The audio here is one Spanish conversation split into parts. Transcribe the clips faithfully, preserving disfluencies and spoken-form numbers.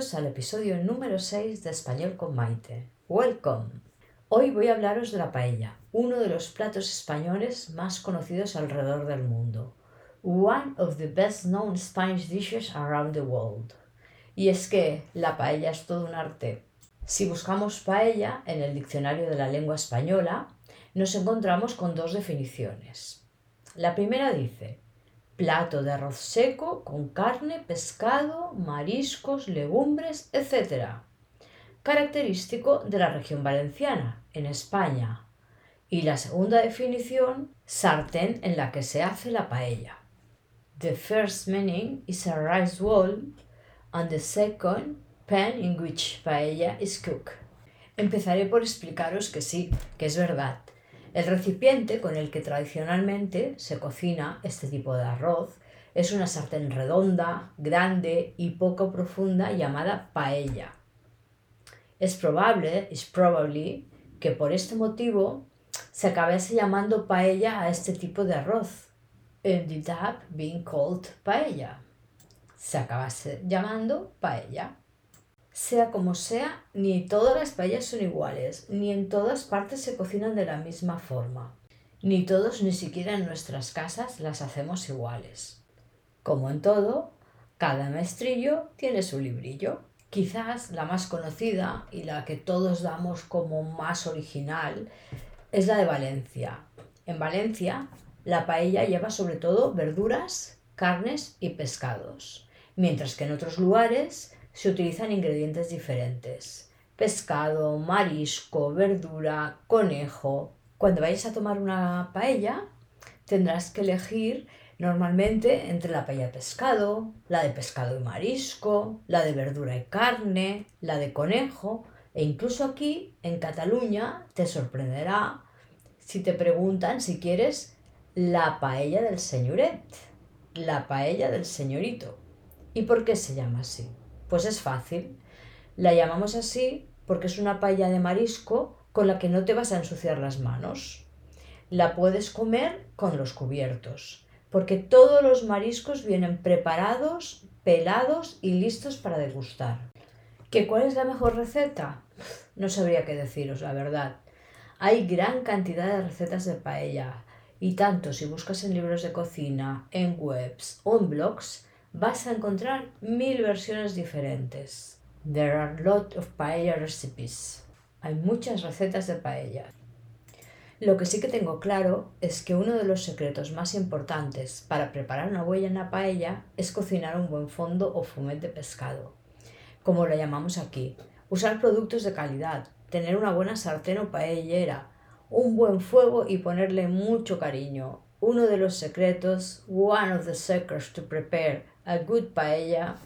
bienvenidos al episodio número seis de Español con Maite. ¡Welcome! Hoy voy a hablaros de la paella, uno de los platos españoles más conocidos alrededor del mundo. One of the best known Spanish dishes around the world. Y es que la paella es todo un arte. Si buscamos paella en el diccionario de la lengua española, nos encontramos con dos definiciones. La primera dice: plato de arroz seco con carne, pescado, mariscos, legumbres, etcétera. Característico de la región valenciana, en España. Y la segunda definición, sartén en la que se hace la paella. The first meaning is a rice bowl and the second, pan in which paella is cooked. Empezaré por explicaros que sí, que es verdad. El recipiente con el que tradicionalmente se cocina este tipo de arroz es una sartén redonda, grande y poco profunda llamada paella. Es probable, is probably, que por este motivo se acabase llamando paella a este tipo de arroz. Ended up being called paella. Se acabase llamando paella. Sea como sea, ni todas las paellas son iguales, ni en todas partes se cocinan de la misma forma. Ni todos, ni siquiera en nuestras casas, las hacemos iguales. Como en todo, cada maestrillo tiene su librillo. Quizás la más conocida y la que todos damos como más original es la de Valencia. En Valencia, la paella lleva sobre todo verduras, carnes y pescados, mientras que en otros lugares se utilizan ingredientes diferentes: pescado, marisco, verdura, conejo. Cuando vayas a tomar una paella, tendrás que elegir normalmente entre la paella de pescado, la de pescado y marisco, la de verdura y carne, la de conejo, e incluso aquí, en Cataluña, te sorprenderá si te preguntan si quieres la paella del senyoret, la paella del señorito. ¿Y por qué se llama así? Pues es fácil, la llamamos así porque es una paella de marisco con la que no te vas a ensuciar las manos. La puedes comer con los cubiertos, porque todos los mariscos vienen preparados, pelados y listos para degustar. ¿Que cuál es la mejor receta? No sabría qué deciros, la verdad. Hay gran cantidad de recetas de paella y tanto si buscas en libros de cocina, en webs o en blogs, vas a encontrar mil versiones diferentes. There are a lot of paella recipes. Hay muchas recetas de paella. Lo que sí que tengo claro es que uno de los secretos más importantes para preparar una buena paella es cocinar un buen fondo o fumet de pescado, como lo llamamos aquí. Usar productos de calidad, tener una buena sartén o paellera, un buen fuego y ponerle mucho cariño. Uno de los secretos, one of the secrets to prepare a good paella,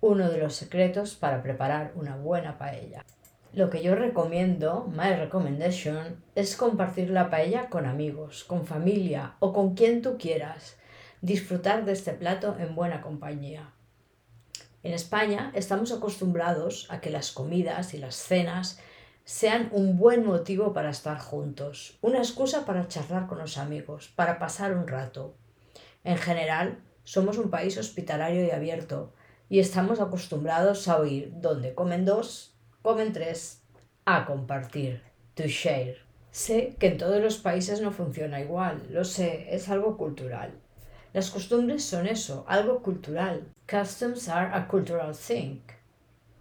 uno de los secretos para preparar una buena paella. Lo que yo recomiendo, my recommendation, es compartir la paella con amigos, con familia o con quien tú quieras. Disfrutar de este plato en buena compañía. En España estamos acostumbrados a que las comidas y las cenas sean un buen motivo para estar juntos, una excusa para charlar con los amigos, para pasar un rato. En general, somos un país hospitalario y abierto y estamos acostumbrados a oír donde comen dos, comen tres, a compartir, to share. Sé que en todos los países no funciona igual, lo sé, es algo cultural. Las costumbres son eso, algo cultural. Customs are a cultural thing,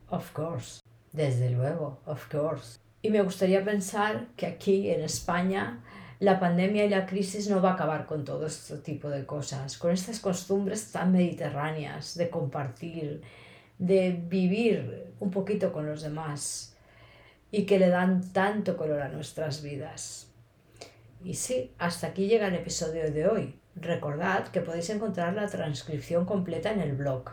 of course. Desde luego, of course. Y me gustaría pensar que aquí, en España, la pandemia y la crisis no va a acabar con todo este tipo de cosas, con estas costumbres tan mediterráneas de compartir, de vivir un poquito con los demás y que le dan tanto color a nuestras vidas. Y sí, hasta aquí llega el episodio de hoy. Recordad que podéis encontrar la transcripción completa en el blog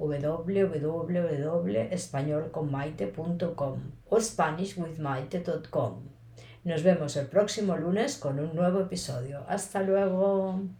doble u doble u doble u punto español con maite punto com o spanish with maite punto com. Nos vemos el próximo lunes con un nuevo episodio. ¡Hasta luego!